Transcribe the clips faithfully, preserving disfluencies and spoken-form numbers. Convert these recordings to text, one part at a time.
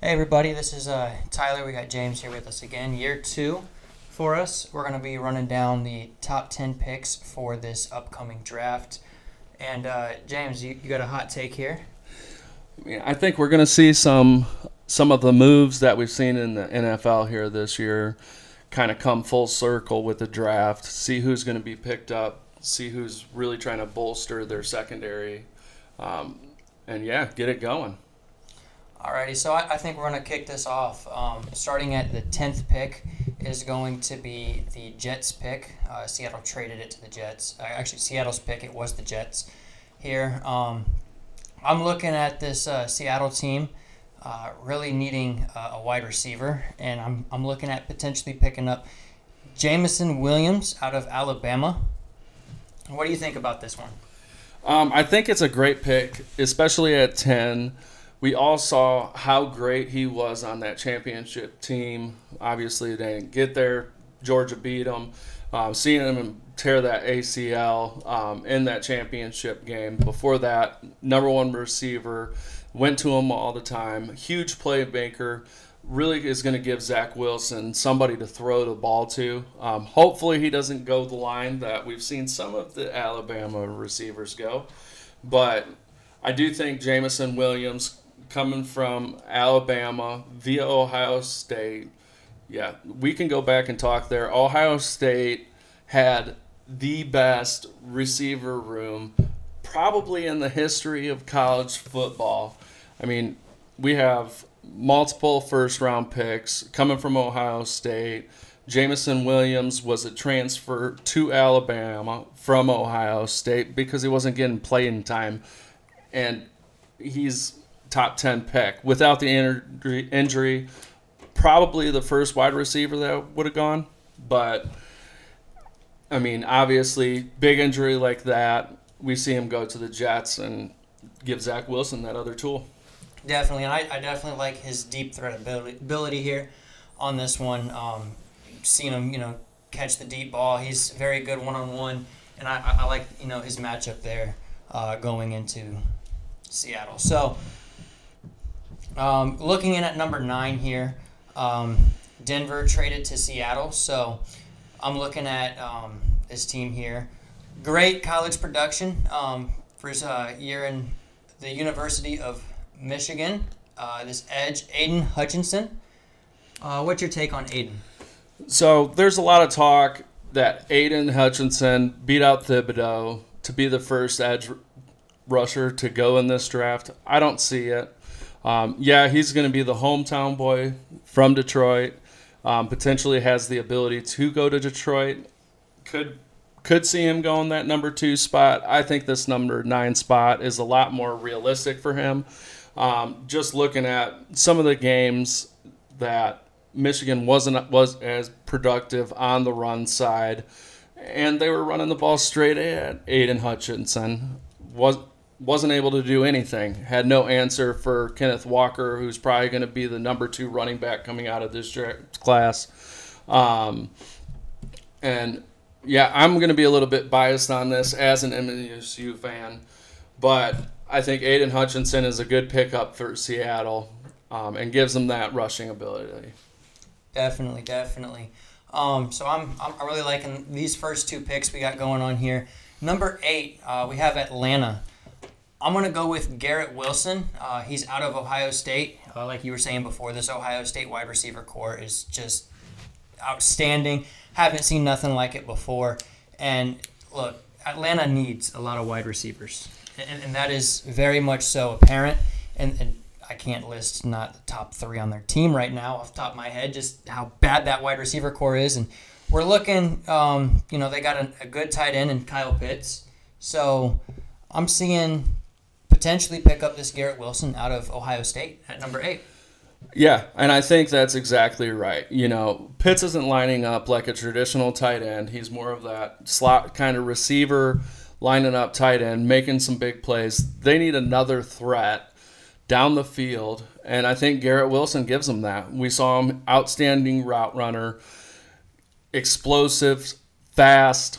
Hey everybody, this is uh, Tyler. We got James here with us again. Year two for us. We're going to be running down the top ten picks for this upcoming draft. And uh, James, you, you got a hot take here? I think we're going to see some some of the moves that we've seen in the N F L here this year kind of come full circle with the draft. See who's going to be picked up. See who's really trying to bolster their secondary. Um, and yeah, get it going. Alrighty, so I, I think we're going to kick this off. Um, starting at the tenth pick is going to be the Jets pick. Uh, Seattle traded it to the Jets. Uh, actually, Seattle's pick, it was the Jets here. Um, I'm looking at this uh, Seattle team uh, really needing uh, a wide receiver, and I'm, I'm looking at potentially picking up Jameson Williams out of Alabama. What do you think about this one? Um, I think it's a great pick, especially at ten. We all saw how great he was on that championship team. Obviously, they didn't get there. Georgia beat them. Um, seeing him tear that A C L um, in that championship game. Before that, number one receiver. Went to him all the time. Huge playmaker. Really is going to give Zach Wilson somebody to throw the ball to. Um, hopefully, he doesn't go the line that we've seen some of the Alabama receivers go. But I do think Jameson Williams, coming from Alabama via Ohio State. Yeah, we can go back and talk there. Ohio State had the best receiver room probably in the history of college football. I mean, we have multiple first-round picks coming from Ohio State. Jameson Williams was a transfer to Alabama from Ohio State because he wasn't getting playing time. And he's top ten pick. Without the injury, injury, probably the first wide receiver that would have gone. But, I mean, obviously, big injury like that, we see him go to the Jets and give Zach Wilson that other tool. Definitely, and I, I definitely like his deep threat ability here on this one. Um, seen him, you know, catch the deep ball. He's very good one-on-one, and I, I like, you know, his matchup there uh, going into Seattle. So, um, looking in at number nine here, um, Denver traded to Seattle. So, I'm looking at um, this team here. Great college production um, for his uh, year in the University of Michigan. Uh, this edge, Aidan Hutchinson. Uh, what's your take on Aidan? So, there's a lot of talk that Aidan Hutchinson beat out Thibodeau to be the first edge rusher to go in this draft. I don't see it. Um, yeah, he's going to be the hometown boy from Detroit. Um, potentially has the ability to go to Detroit. Could could see him going that number two spot. I think this number nine spot is a lot more realistic for him. Um, just looking at some of the games that Michigan wasn't was as productive on the run side, and they were running the ball straight at Aidan Hutchinson. Was wasn't able to do anything, had no answer for Kenneth Walker, who's probably going to be the number two running back coming out of this class. Um, and, yeah, I'm going to be a little bit biased on this as an M S U fan, but I think Aidan Hutchinson is a good pickup for Seattle um, and gives them that rushing ability. Definitely, definitely. Um, so I'm, I'm really liking these first two picks we got going on here. Number eight, uh, we have Atlanta. I'm going to go with Garrett Wilson. Uh, he's out of Ohio State. Uh, like you were saying before, this Ohio State wide receiver core is just outstanding. Haven't seen nothing like it before. And, look, Atlanta needs a lot of wide receivers, and, and that is very much so apparent. And, and I can't list not the top three on their team right now off the top of my head, just how bad that wide receiver core is. And we're looking, um, you know, they got a, a good tight end in Kyle Pitts. So I'm seeing potentially pick up this Garrett Wilson out of Ohio State at number eight. Yeah, and I think that's exactly right. You know, Pitts isn't lining up like a traditional tight end. He's more of that slot kind of receiver, lining up tight end, making some big plays. They need another threat down the field, and I think Garrett Wilson gives them that. We saw him outstanding route runner, explosive, fast.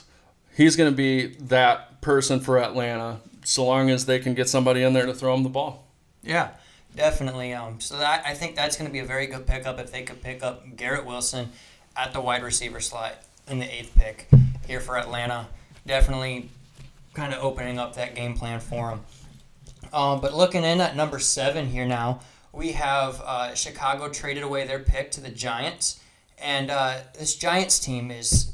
He's going to be that person for Atlanta so long as they can get somebody in there to throw him the ball. Yeah, Definitely. Um, so that, I think that's going to be a very good pickup if they could pick up Garrett Wilson at the wide receiver slot in the eighth pick here for Atlanta. Definitely kind of opening up that game plan for him. Um, but looking in at number seven here now, we have uh, Chicago traded away their pick to the Giants. And uh, this Giants team is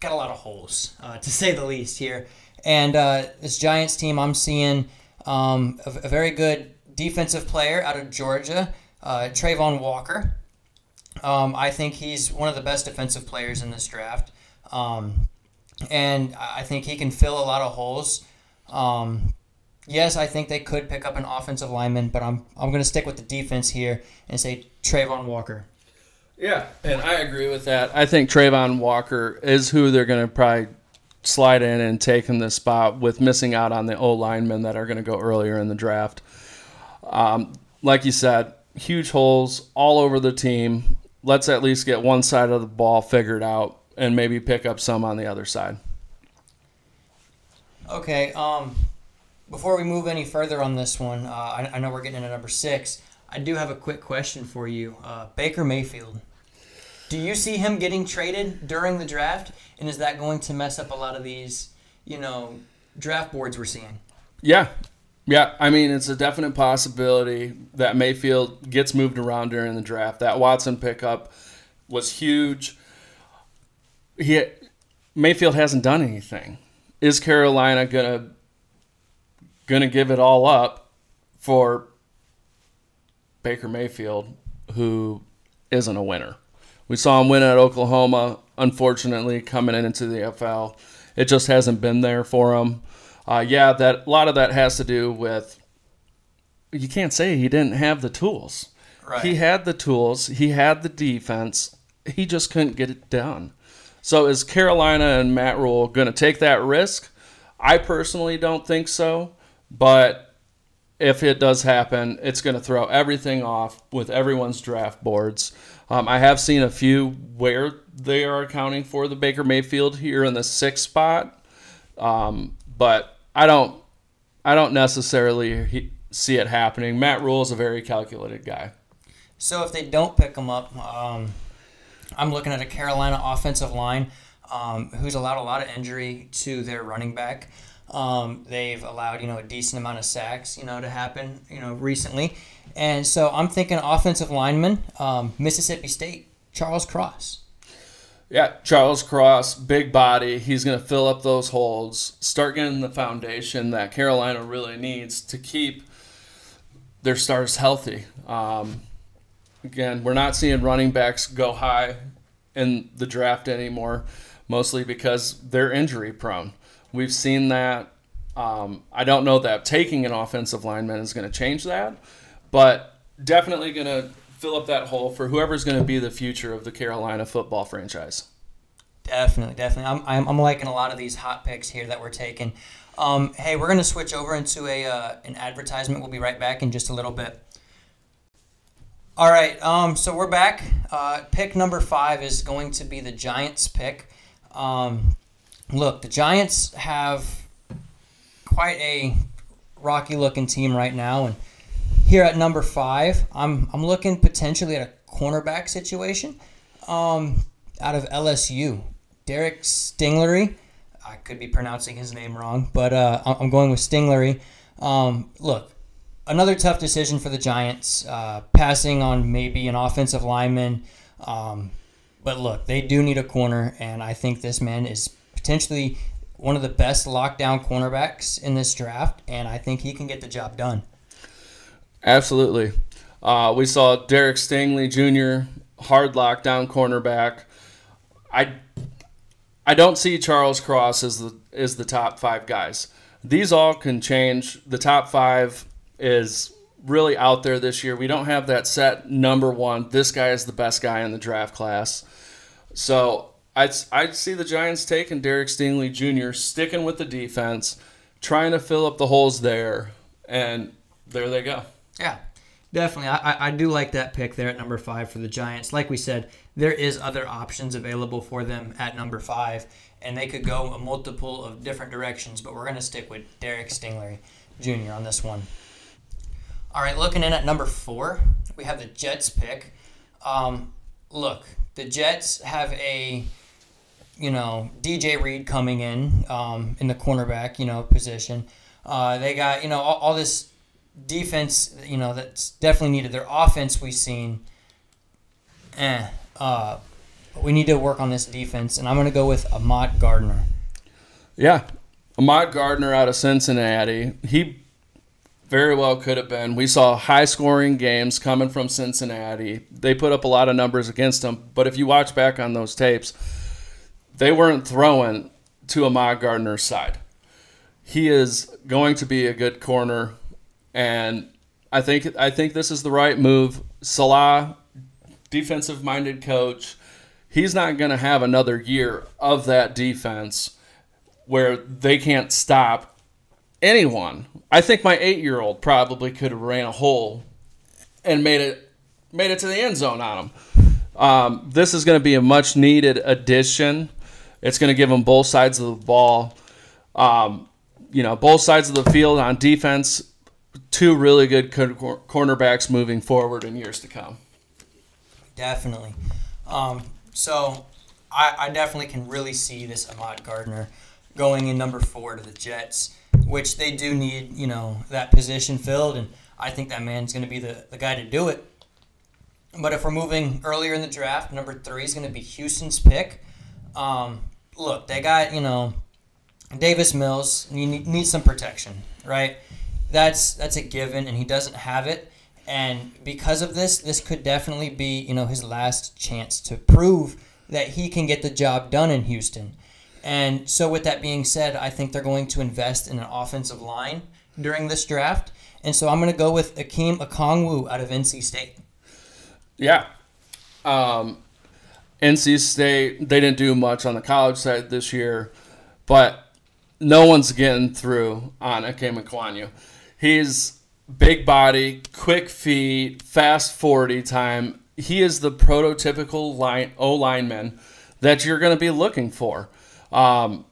got a lot of holes, uh, to say the least here. And uh, this Giants team, I'm seeing um, a, a very good defensive player out of Georgia, uh, Travon Walker. Um, I think he's one of the best defensive players in this draft. Um, and I think he can fill a lot of holes. Um, yes, I think they could pick up an offensive lineman, but I'm I'm going to stick with the defense here and say Travon Walker. Yeah, and I agree with that. I think Travon Walker is who they're going to probably slide in and take him this spot, with missing out on the O-linemen that are going to go earlier in the draft. Um, like you said, huge holes all over the team. Let's at least get one side of the ball figured out and maybe pick up some on the other side. Okay, um, before we move any further on this one, uh, I, I know we're getting into number six. I do have a quick question for you. Uh, Baker Mayfield. Do you see him getting traded during the draft, and is that going to mess up a lot of these, you know, draft boards we're seeing? Yeah. Yeah, I mean, it's a definite possibility that Mayfield gets moved around during the draft. That Watson pickup was huge. He Mayfield hasn't done anything. Is Carolina gonna gonna give it all up for Baker Mayfield, who isn't a winner? We saw him win at Oklahoma. Unfortunately, coming into the N F L, it just hasn't been there for him. Uh, yeah, that a lot of that has to do with, you can't say he didn't have the tools. Right. He had the tools. He had the defense. He just couldn't get it done. So is Carolina and Matt Rule going to take that risk? I personally don't think so, but if it does happen, it's going to throw everything off with everyone's draft boards. Um, I have seen a few where they are accounting for the Baker Mayfield here in the sixth spot, um, but I don't, I don't necessarily he- see it happening. Matt Rule is a very calculated guy. So if they don't pick him up, um, I'm looking at a Carolina offensive line um, who's allowed a lot of injury to their running back. Um, they've allowed, you know, a decent amount of sacks, you know, to happen, you know, recently. And so I'm thinking offensive lineman, um, Mississippi State, Charles Cross. Yeah, Charles Cross, big body. He's going to fill up those holes, start getting the foundation that Carolina really needs to keep their stars healthy. Um, again, we're not seeing running backs go high in the draft anymore, mostly because they're injury prone. We've seen that. Um, I don't know that taking an offensive lineman is going to change that, but definitely going to fill up that hole for whoever's going to be the future of the Carolina football franchise. Definitely, definitely. I'm I'm, I'm liking a lot of these hot picks here that we're taking. Um, hey, we're going to switch over into a uh, an advertisement. We'll be right back in just a little bit. All right, um, so we're back. Uh, pick number five is going to be the Giants pick. Um, Look, the Giants have quite a rocky-looking team right now, and here at number five, I'm I'm looking potentially at a cornerback situation um, out of L S U. Derek Stingley, I could be pronouncing his name wrong, but uh, I'm going with Stingley. Um, look, another tough decision for the Giants, uh, passing on maybe an offensive lineman, um, but look, they do need a corner, and I think this man is potentially one of the best lockdown cornerbacks in this draft, and I think he can get the job done. Absolutely. Uh, we saw Derek Stingley Junior, hard lockdown cornerback. I I don't see Charles Cross as the as the top five guys. These all can change. The top five is really out there this year. We don't have that set number one. This guy is the best guy in the draft class. So I'd, I'd see the Giants taking Derek Stingley Junior, sticking with the defense, trying to fill up the holes there, and there they go. Yeah, definitely. I, I do like that pick there at number five for the Giants. Like we said, there is other options available for them at number five, and they could go a multiple of different directions, but we're going to stick with Derek Stingley Junior on this one. All right, looking in at number four, we have the Jets pick. Um, look, the Jets have a, you know, D J Reed coming in um, in the cornerback, you know, position. Uh, they got, you know, all, all this defense, you know, that's definitely needed. Their offense we've seen, eh. Uh, but we need to work on this defense, and I'm going to go with Ahmad Gardner. Yeah, Ahmad Gardner out of Cincinnati. He very well could have been. We saw high-scoring games coming from Cincinnati. They put up a lot of numbers against them, but if you watch back on those tapes, they weren't throwing to Ahmad Gardner's side. He is going to be a good corner, and I think I think this is the right move. Salah, defensive-minded coach, he's not going to have another year of that defense where they can't stop anyone. I think my eight-year-old probably could have ran a hole and made it made it to the end zone on him. Um, this is going to be a much-needed addition. It's going to give them both sides of the ball. Um, you know, both sides of the field on defense. Two really good co- cornerbacks moving forward in years to come. Definitely. Um, so I, I definitely can really see this Ahmad Gardner going in number four to the Jets, which they do need, you know, that position filled, and I think that man's going to be the, the guy to do it. But if we're moving earlier in the draft, number three is going to be Houston's pick. Um, look, they got, you know, Davis Mills. You need, need some protection, right? That's that's a given, and he doesn't have it. And because of this, this could definitely be, you know, his last chance to prove that he can get the job done in Houston. And so with that being said, I think they're going to invest in an offensive line during this draft. And so I'm going to go with Ikem Ekwonu out of N C State. Yeah. Um, N C State, they didn't do much on the college side this year, but no one's getting through on Ikem Ekwonu. He's big body, quick feet, fast forty time. He is the prototypical line O lineman that you're going to be looking for. Um,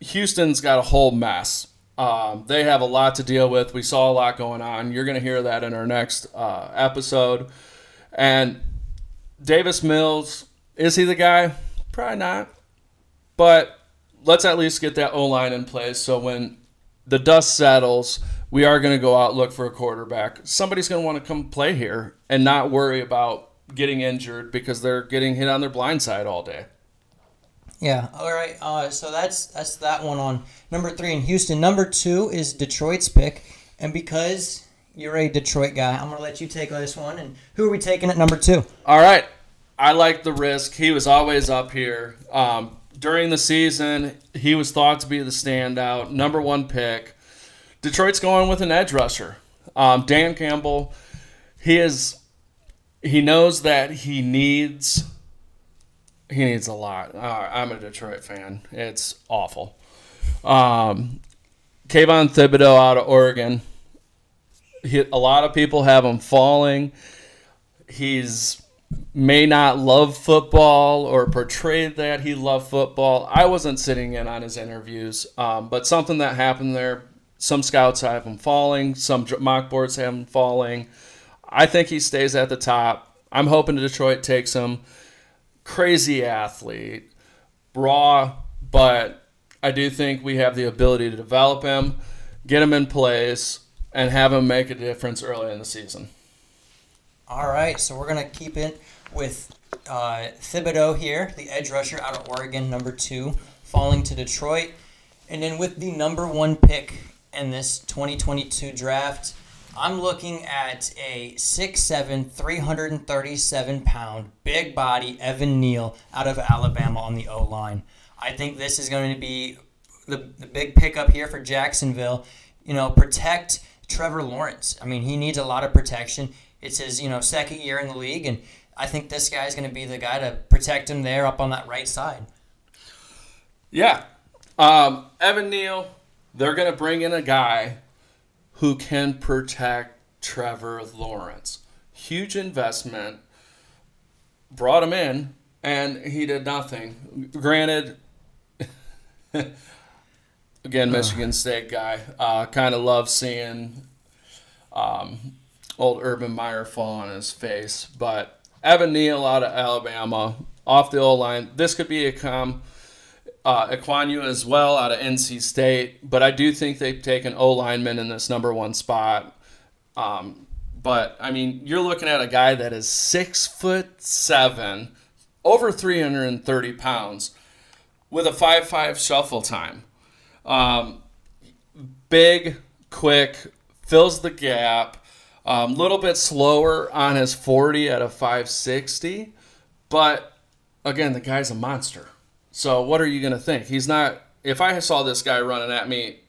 Houston's got a whole mess. Um, they have a lot to deal with. We saw a lot going on. You're going to hear that in our next uh, episode. And Davis Mills, is he the guy? Probably not. But let's at least get that O line in place so when the dust settles, we are going to go out, look for a quarterback. Somebody's going to want to come play here and not worry about getting injured because they're getting hit on their blind side all day. Yeah. All right. Uh, so that's that's that one on number three in Houston. Number two is Detroit's pick. And because you're a Detroit guy, I'm going to let you take this one. And who are we taking at number two? All right. I like the risk. He was always up here. Um, during the season, he was thought to be the standout, number one pick. Detroit's going with an edge rusher. Um, Dan Campbell, he is he knows that he needs he needs a lot. Uh, I'm a Detroit fan. It's awful. Um, Kayvon Thibodeau out of Oregon. He, a lot of people have him falling. He's may not love football or portray that he loved football. I wasn't sitting in on his interviews, um, but something that happened there, some scouts have him falling, some mock boards have him falling. I think he stays at the top. I'm hoping Detroit takes him. Crazy athlete, raw, but I do think we have the ability to develop him, get him in place, and have him make a difference early in the season. All right, so we're going to keep it with uh, Thibodeau here, the edge rusher out of Oregon, number two, falling to Detroit. And then with the number one pick in this twenty twenty-two draft, I'm looking at a six foot seven, three hundred thirty-seven pound, big body Evan Neal out of Alabama on the O-line. I think this is going to be the, the big pickup here for Jacksonville. You know, protect Trevor Lawrence. I mean, he needs a lot of protection. It's his, you know, second year in the league, and I think this guy is going to be the guy to protect him there up on that right side. Yeah. Um, Evan Neal, they're going to bring in a guy who can protect Trevor Lawrence. Huge investment. Brought him in, and he did nothing. Granted, again, Michigan State guy. Uh, kind of love seeing um, old Urban Meyer fall on his face. But Evan Neal out of Alabama, off the O-line. This could be Ikem uh, Ekwonu as well out of N C State. But I do think they've taken O-lineman in this number one spot. Um, but, I mean, you're looking at a guy that is six foot seven, over three hundred thirty pounds, with a five five shuffle time. Um, big, quick, fills the gap. A um, little bit slower on his forty at a five sixty, but again, the guy's a monster. So what are you going to think? He's not. If I saw this guy running at me,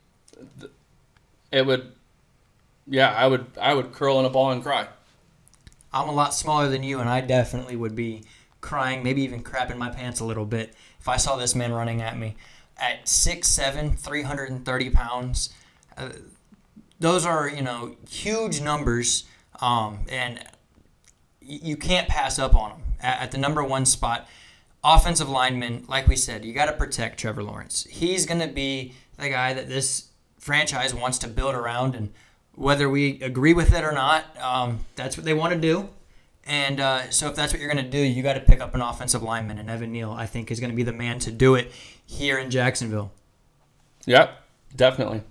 it would, yeah, I would, I would curl in a ball and cry. I'm a lot smaller than you, and I definitely would be crying, maybe even crapping my pants a little bit if I saw this man running at me at six seven, three hundred thirty pounds. Uh, Those are, you know, huge numbers, um, and you can't pass up on them. At the number one spot, offensive lineman, like we said, you got to protect Trevor Lawrence. He's going to be the guy that this franchise wants to build around, and whether we agree with it or not, um, that's what they want to do. And uh, so if that's what you're going to do, you got to pick up an offensive lineman, and Evan Neal, I think, is going to be the man to do it here in Jacksonville. Yep, definitely.